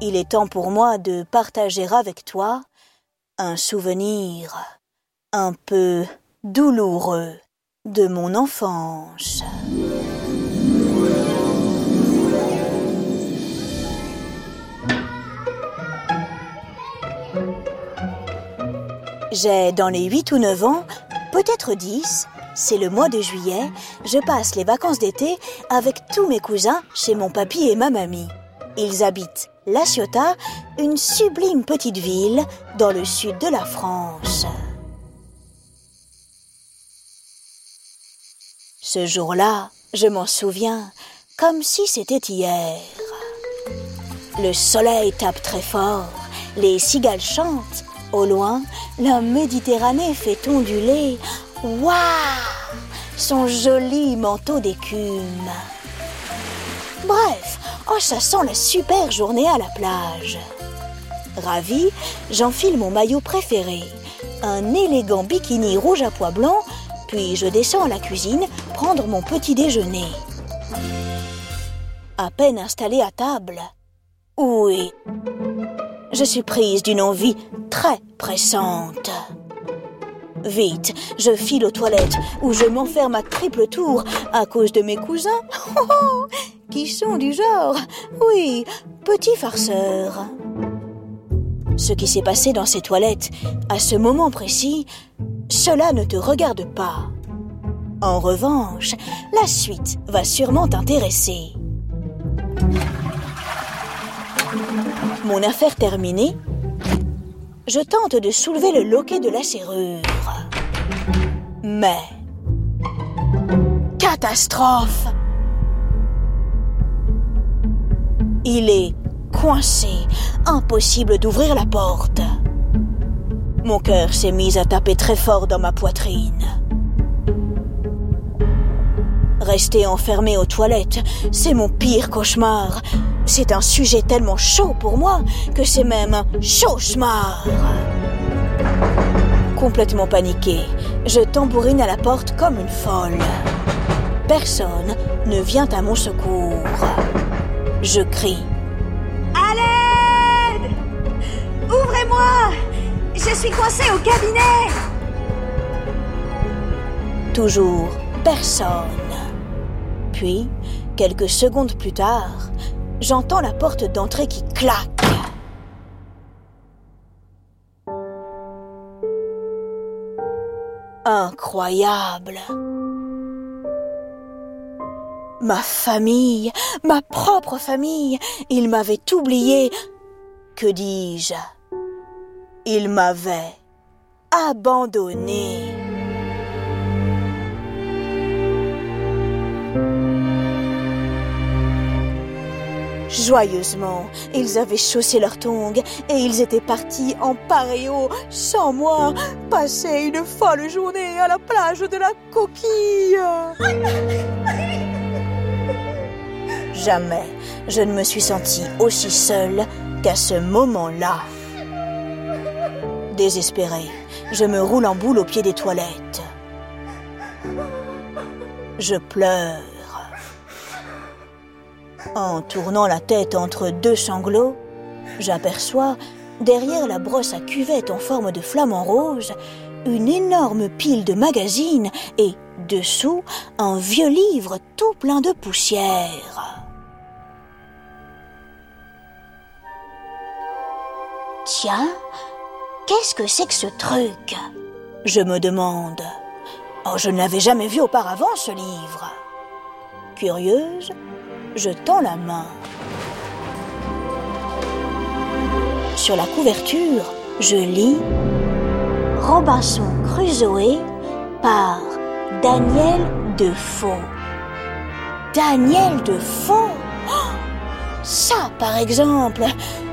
il est temps pour moi de partager avec toi un souvenir un peu douloureux de mon enfance. J'ai dans les 8 ou 9 ans, peut-être 10, c'est le mois de juillet, je passe les vacances d'été avec tous mes cousins chez mon papy et ma mamie. Ils habitent La Ciotat, une sublime petite ville dans le sud de la France. Ce jour-là, je m'en souviens comme si c'était hier. Le soleil tape très fort, les cigales chantent. Au loin, la Méditerranée fait onduler, waouh, son joli manteau d'écume. Bref, oh, ça sent la super journée à la plage. Ravi, j'enfile mon maillot préféré, un élégant bikini rouge à pois blanc, puis je descends à la cuisine prendre mon petit déjeuner. À peine installée à table, oui, je suis prise d'une envie très pressante. Vite, je file aux toilettes où je m'enferme à triple tour à cause de mes cousins qui sont du genre, oui, petits farceurs. Ce qui s'est passé dans ces toilettes à ce moment précis, cela ne te regarde pas. En revanche, la suite va sûrement t'intéresser. Mon affaire terminée, je tente de soulever le loquet de la serrure. Mais... catastrophe! Il est coincé, impossible d'ouvrir la porte. Mon cœur s'est mis à taper très fort dans ma poitrine. Rester enfermé aux toilettes, c'est mon pire cauchemar. C'est un sujet tellement chaud pour moi que c'est même un chauchemar. Complètement paniqué, je tambourine à la porte comme une folle. Personne ne vient à mon secours. Je crie. À l'aide! Ouvrez-moi! Je suis coincée au cabinet! Toujours personne. Puis, quelques secondes plus tard, j'entends la porte d'entrée qui claque. Incroyable! Ma famille, ma propre famille, ils m'avaient oublié. Que dis-je? Ils m'avaient abandonné. Joyeusement, ils avaient chaussé leurs tongs et ils étaient partis en paréo, sans moi, passer une folle journée à la plage de la Coquille. Jamais je ne me suis sentie aussi seule qu'à ce moment-là. Désespérée, je me roule en boule au pied des toilettes. Je pleure. En tournant la tête entre deux sanglots, j'aperçois, derrière la brosse à cuvette en forme de flamant rose, une énorme pile de magazines et, dessous, un vieux livre tout plein de poussière. Tiens, qu'est-ce que c'est que ce truc ? Je me demande. Oh, je ne l'avais jamais vu auparavant, ce livre. Curieuse, je tends la main. Sur la couverture, je lis « Robinson Crusoé » par Daniel Defoe. Daniel Defoe ? Ça, par exemple,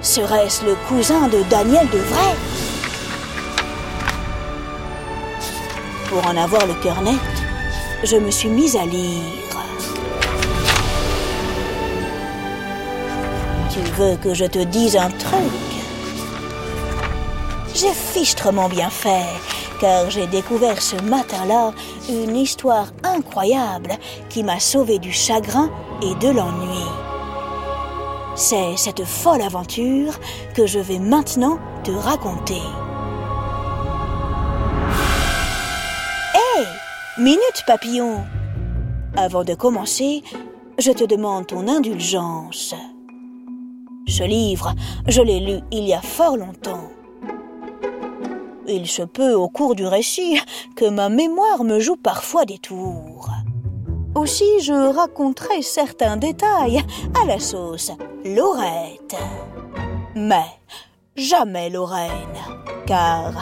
serait-ce le cousin de Daniel Devray ? Pour en avoir le cœur net, je me suis mise à lire. Tu veux que je te dise un truc? J'ai fichtrement bien fait, car j'ai découvert ce matin-là une histoire incroyable qui m'a sauvée du chagrin et de l'ennui. C'est cette folle aventure que je vais maintenant te raconter. Hé! Minute, papillon! Avant de commencer, je te demande ton indulgence. Ce livre, je l'ai lu il y a fort longtemps. Il se peut, au cours du récit, que ma mémoire me joue parfois des tours. Aussi, je raconterai certains détails à la sauce Lorette. Mais jamais Lorraine, car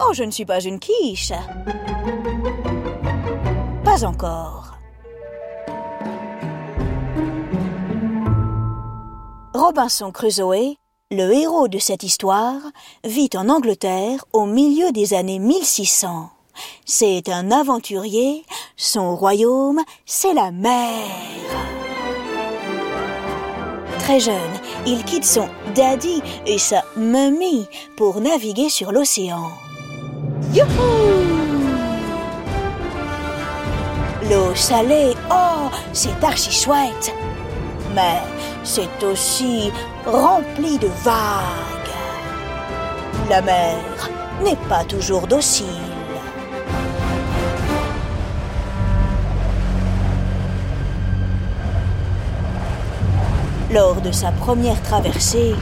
oh, je ne suis pas une quiche. Pas encore. Robinson Crusoé, le héros de cette histoire, vit en Angleterre au milieu des années 1600. C'est un aventurier, son royaume, c'est la mer. Très jeune, il quitte son daddy et sa mamie pour naviguer sur l'océan. Youhou! L'eau salée, oh, c'est archi chouette. Mais c'est aussi rempli de vagues. La mer n'est pas toujours docile. Lors de sa première traversée,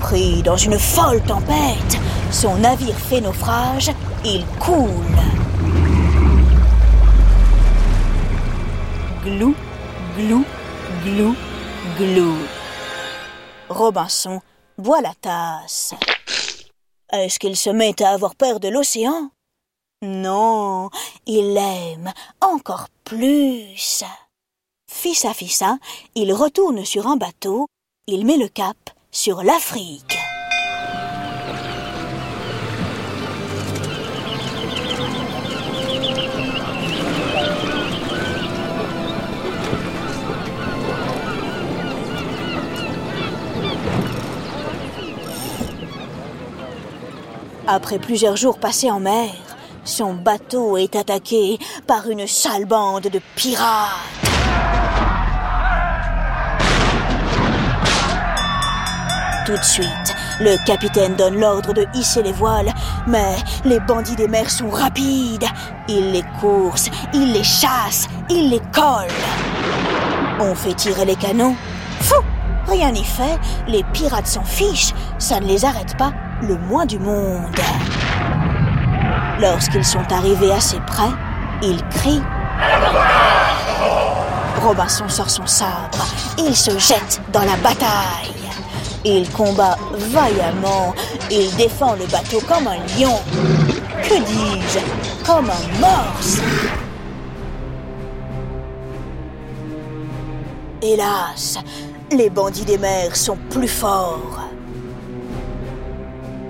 pris dans une folle tempête, son navire fait naufrage, il coule. Glou, glou, glou, glou. Robinson boit la tasse. Est-ce qu'il se met à avoir peur de l'océan? Non, il l'aime encore plus. Fissa fissa, il retourne sur un bateau, il met le cap sur l'Afrique. Après plusieurs jours passés en mer, son bateau est attaqué par une sale bande de pirates. Tout de suite, le capitaine donne l'ordre de hisser les voiles, mais les bandits des mers sont rapides. Ils les coursent, ils les chassent, ils les collent. On fait tirer les canons. Fou! Rien n'y fait, les pirates s'en fichent, ça ne les arrête pas. Le moins du monde. Lorsqu'ils sont arrivés assez près, ils crient. Robinson sort son sabre. Il se jette dans la bataille. Il combat vaillamment. Il défend le bateau comme un lion. Que dis-je? Comme un morse. Hélas, les bandits des mers sont plus forts.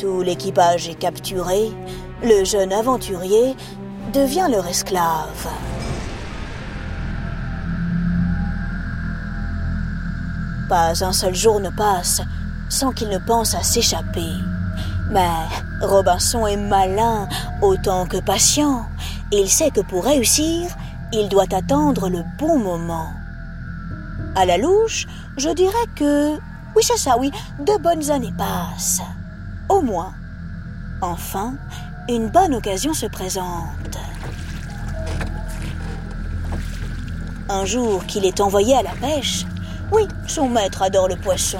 Tout l'équipage est capturé, le jeune aventurier devient leur esclave. Pas un seul jour ne passe sans qu'il ne pense à s'échapper. Mais Robinson est malin autant que patient. Il sait que pour réussir, il doit attendre le bon moment. À la louche, je dirais que... Oui, c'est ça, oui, 2 bonnes années passent. Au moins. Enfin, une bonne occasion se présente. Un jour qu'il est envoyé à la pêche, oui, son maître adore le poisson,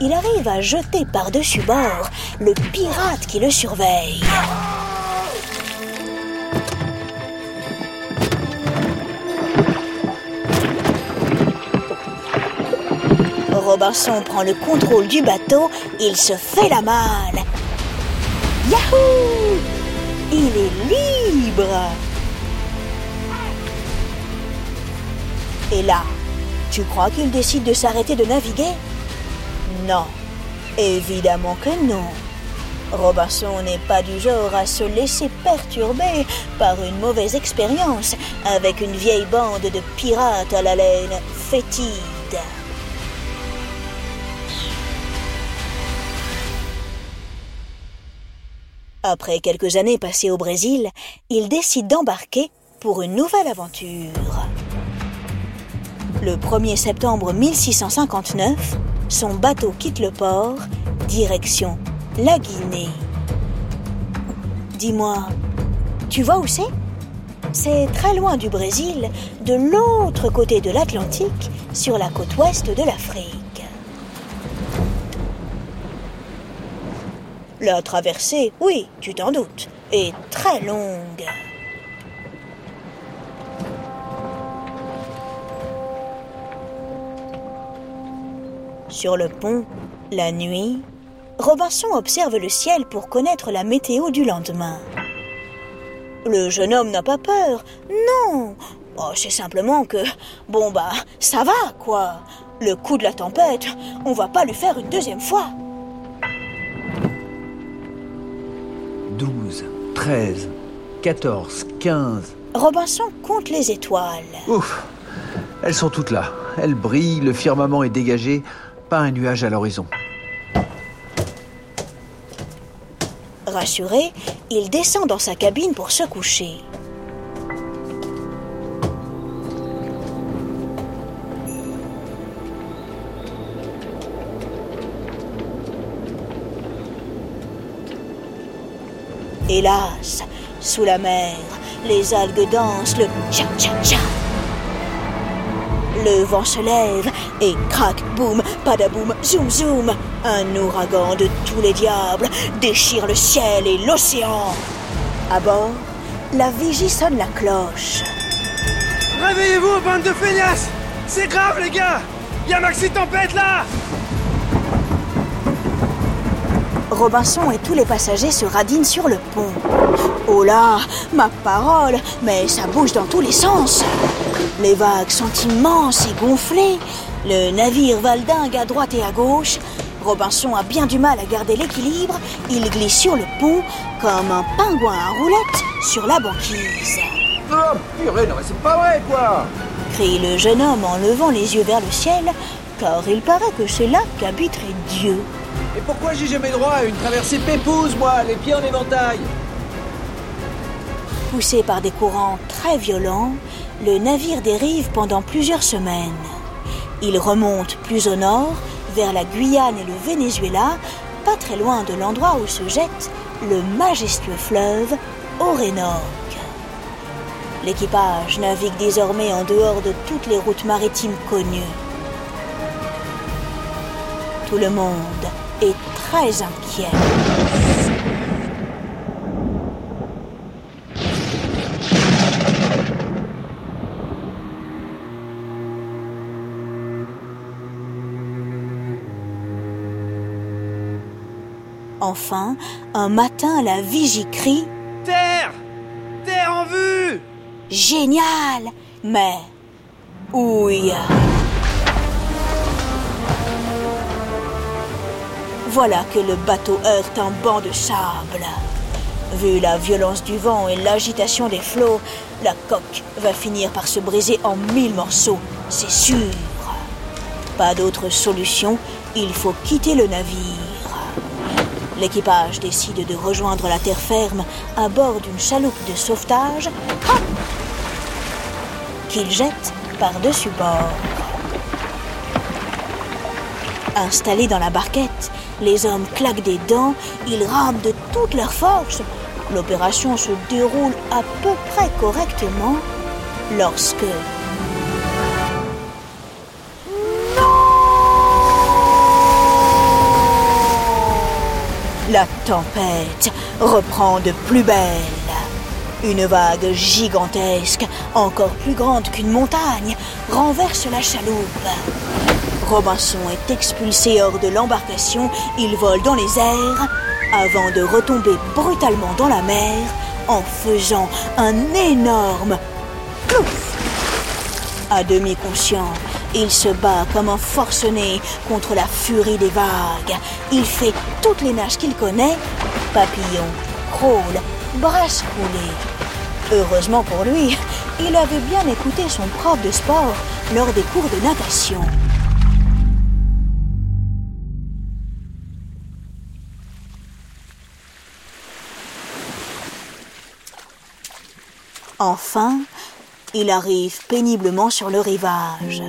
il arrive à jeter par-dessus bord le pirate qui le surveille. Robinson prend le contrôle du bateau, il se fait la malle. Yahoo! Il est libre! Et là, tu crois qu'il décide de s'arrêter de naviguer? Non, évidemment que non. Robinson n'est pas du genre à se laisser perturber par une mauvaise expérience avec une vieille bande de pirates à la laine fétide. Après quelques années passées au Brésil, il décide d'embarquer pour une nouvelle aventure. Le 1er septembre 1659, son bateau quitte le port, direction la Guinée. Dis-moi, tu vois où c'est ? C'est très loin du Brésil, de l'autre côté de l'Atlantique, sur la côte ouest de l'Afrique. La traversée, oui, tu t'en doutes, est très longue. Sur le pont, la nuit, Robinson observe le ciel pour connaître la météo du lendemain. Le jeune homme n'a pas peur, non. Oh, c'est simplement que, ça va, quoi. Le coup de la tempête, on va pas le faire une deuxième fois. 12, 13, 14, 15... Robinson compte les étoiles. Ouf, elles sont toutes là. Elles brillent, le firmament est dégagé, pas un nuage à l'horizon. Rassuré, il descend dans sa cabine pour se coucher. Hélas, sous la mer, les algues dansent le cha-cha-cha. Le vent se lève et crac, boum, padaboum, zoom, zoom. Un ouragan de tous les diables déchire le ciel et l'océan. À bord, la vigie sonne la cloche. Réveillez-vous, bande de feignasses! C'est grave, les gars! Y'a Maxi Tempête, là! Robinson et tous les passagers se radinent sur le pont. Oh là, ma parole, mais ça bouge dans tous les sens. Les vagues sont immenses et gonflées. Le navire valdingue à droite et à gauche. Robinson a bien du mal à garder l'équilibre. Il glisse sur le pont comme un pingouin à roulette sur la banquise. Oh purée, non mais c'est pas vrai quoi! Crie le jeune homme en levant les yeux vers le ciel, car il paraît que c'est là qu'habiterait Dieu. Et pourquoi j'ai jamais droit à une traversée pépouse, moi, les pieds en éventail? Poussé par des courants très violents, le navire dérive pendant plusieurs semaines. Il remonte plus au nord, vers la Guyane et le Venezuela, pas très loin de l'endroit où se jette le majestueux fleuve Orinoco. L'équipage navigue désormais en dehors de toutes les routes maritimes connues. Tout le monde est très inquiet. Enfin, un matin, la vigie crie « Terre ! Terre en vue !» Génial ! Mais oui. Voilà que le bateau heurte un banc de sable. Vu la violence du vent et l'agitation des flots, la coque va finir par se briser en 1000 morceaux, c'est sûr. Pas d'autre solution, il faut quitter le navire. L'équipage décide de rejoindre la terre ferme à bord d'une chaloupe de sauvetage qu'il jette par-dessus bord. Installés dans la barquette, les hommes claquent des dents, ils rament de toute leur force. L'opération se déroule à peu près correctement lorsque... La tempête reprend de plus belle. Une vague gigantesque, encore plus grande qu'une montagne, renverse la chaloupe. Robinson est expulsé hors de l'embarcation, il vole dans les airs, avant de retomber brutalement dans la mer en faisant un énorme plouf. À demi conscient, il se bat comme un forcené contre la furie des vagues. Il fait toutes les nages qu'il connaît, papillon, crawl, brasse coulée. Heureusement pour lui, il avait bien écouté son prof de sport lors des cours de natation. Enfin, Il arrive péniblement sur le rivage.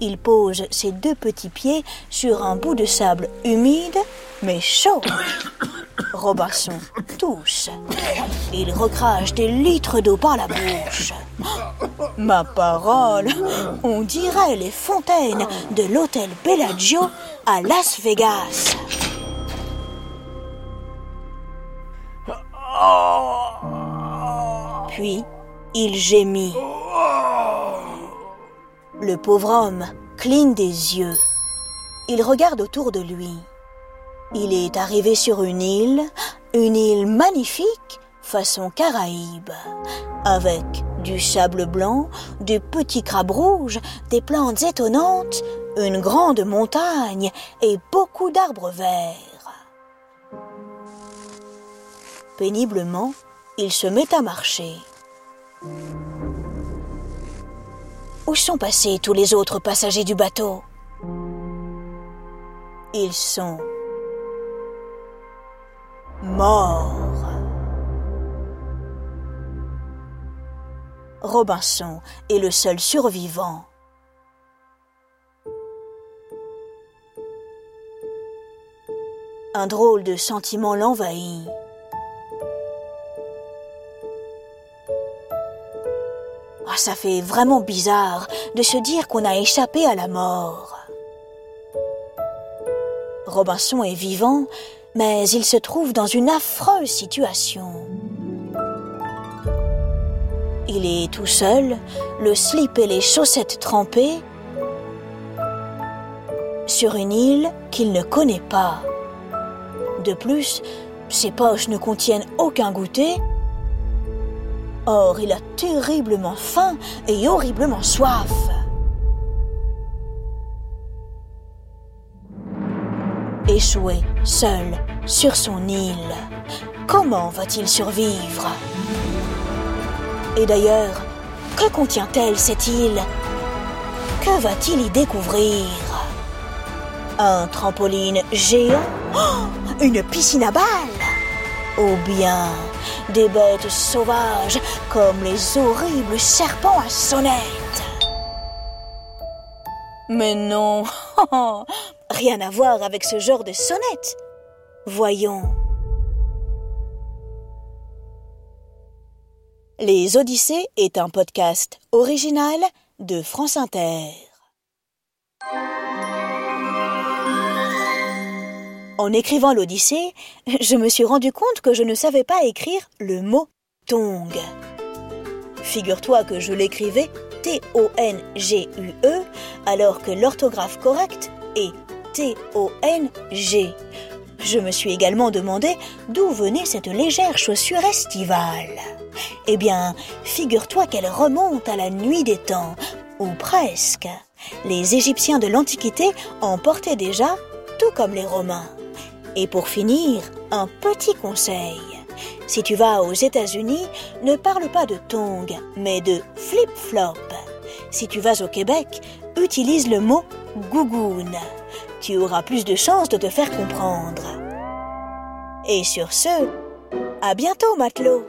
Il pose ses deux petits pieds sur un bout de sable humide, mais chaud. Robinson tousse. Il recrache des litres d'eau par la bouche. Ma parole, on dirait les fontaines de l'hôtel Bellagio à Las Vegas. Puis, il gémit. Le pauvre homme cligne des yeux. Il regarde autour de lui. Il est arrivé sur une île magnifique, façon Caraïbe, avec du sable blanc, des petits crabes rouges, des plantes étonnantes, une grande montagne et beaucoup d'arbres verts. Péniblement, il se met à marcher. Où sont passés tous les autres passagers du bateau? Ils sont morts. Robinson est le seul survivant. Un drôle de sentiment l'envahit. Ça fait vraiment bizarre de se dire qu'on a échappé à la mort. Robinson est vivant, mais il se trouve dans une affreuse situation. Il est tout seul, le slip et les chaussettes trempées, sur une île qu'il ne connaît pas. De plus, ses poches ne contiennent aucun goûter. Or, il a terriblement faim et horriblement soif. Échoué, seul, sur son île, comment va-t-il survivre? Et d'ailleurs, que contient-elle cette île? Que va-t-il y découvrir? Un trampoline géant? Une piscine à balles? Ou bien des bêtes sauvages comme les horribles serpents à sonnette? Mais non, rien à voir avec ce genre de sonnette. Voyons. Les Odyssées est un podcast original de France Inter. En écrivant l'Odyssée, je me suis rendu compte que je ne savais pas écrire le mot « tong ». Figure-toi que je l'écrivais « T-O-N-G-U-E » alors que l'orthographe correcte est « T-O-N-G ». Je me suis également demandé d'où venait cette légère chaussure estivale. Eh bien, figure-toi qu'elle remonte à la nuit des temps, ou presque. Les Égyptiens de l'Antiquité en portaient déjà, tout comme les Romains. Et pour finir, un petit conseil. Si tu vas aux États-Unis, ne parle pas de tongs, mais de flip-flop. Si tu vas au Québec, utilise le mot gougoune. Tu auras plus de chances de te faire comprendre. Et sur ce, à bientôt, matelot!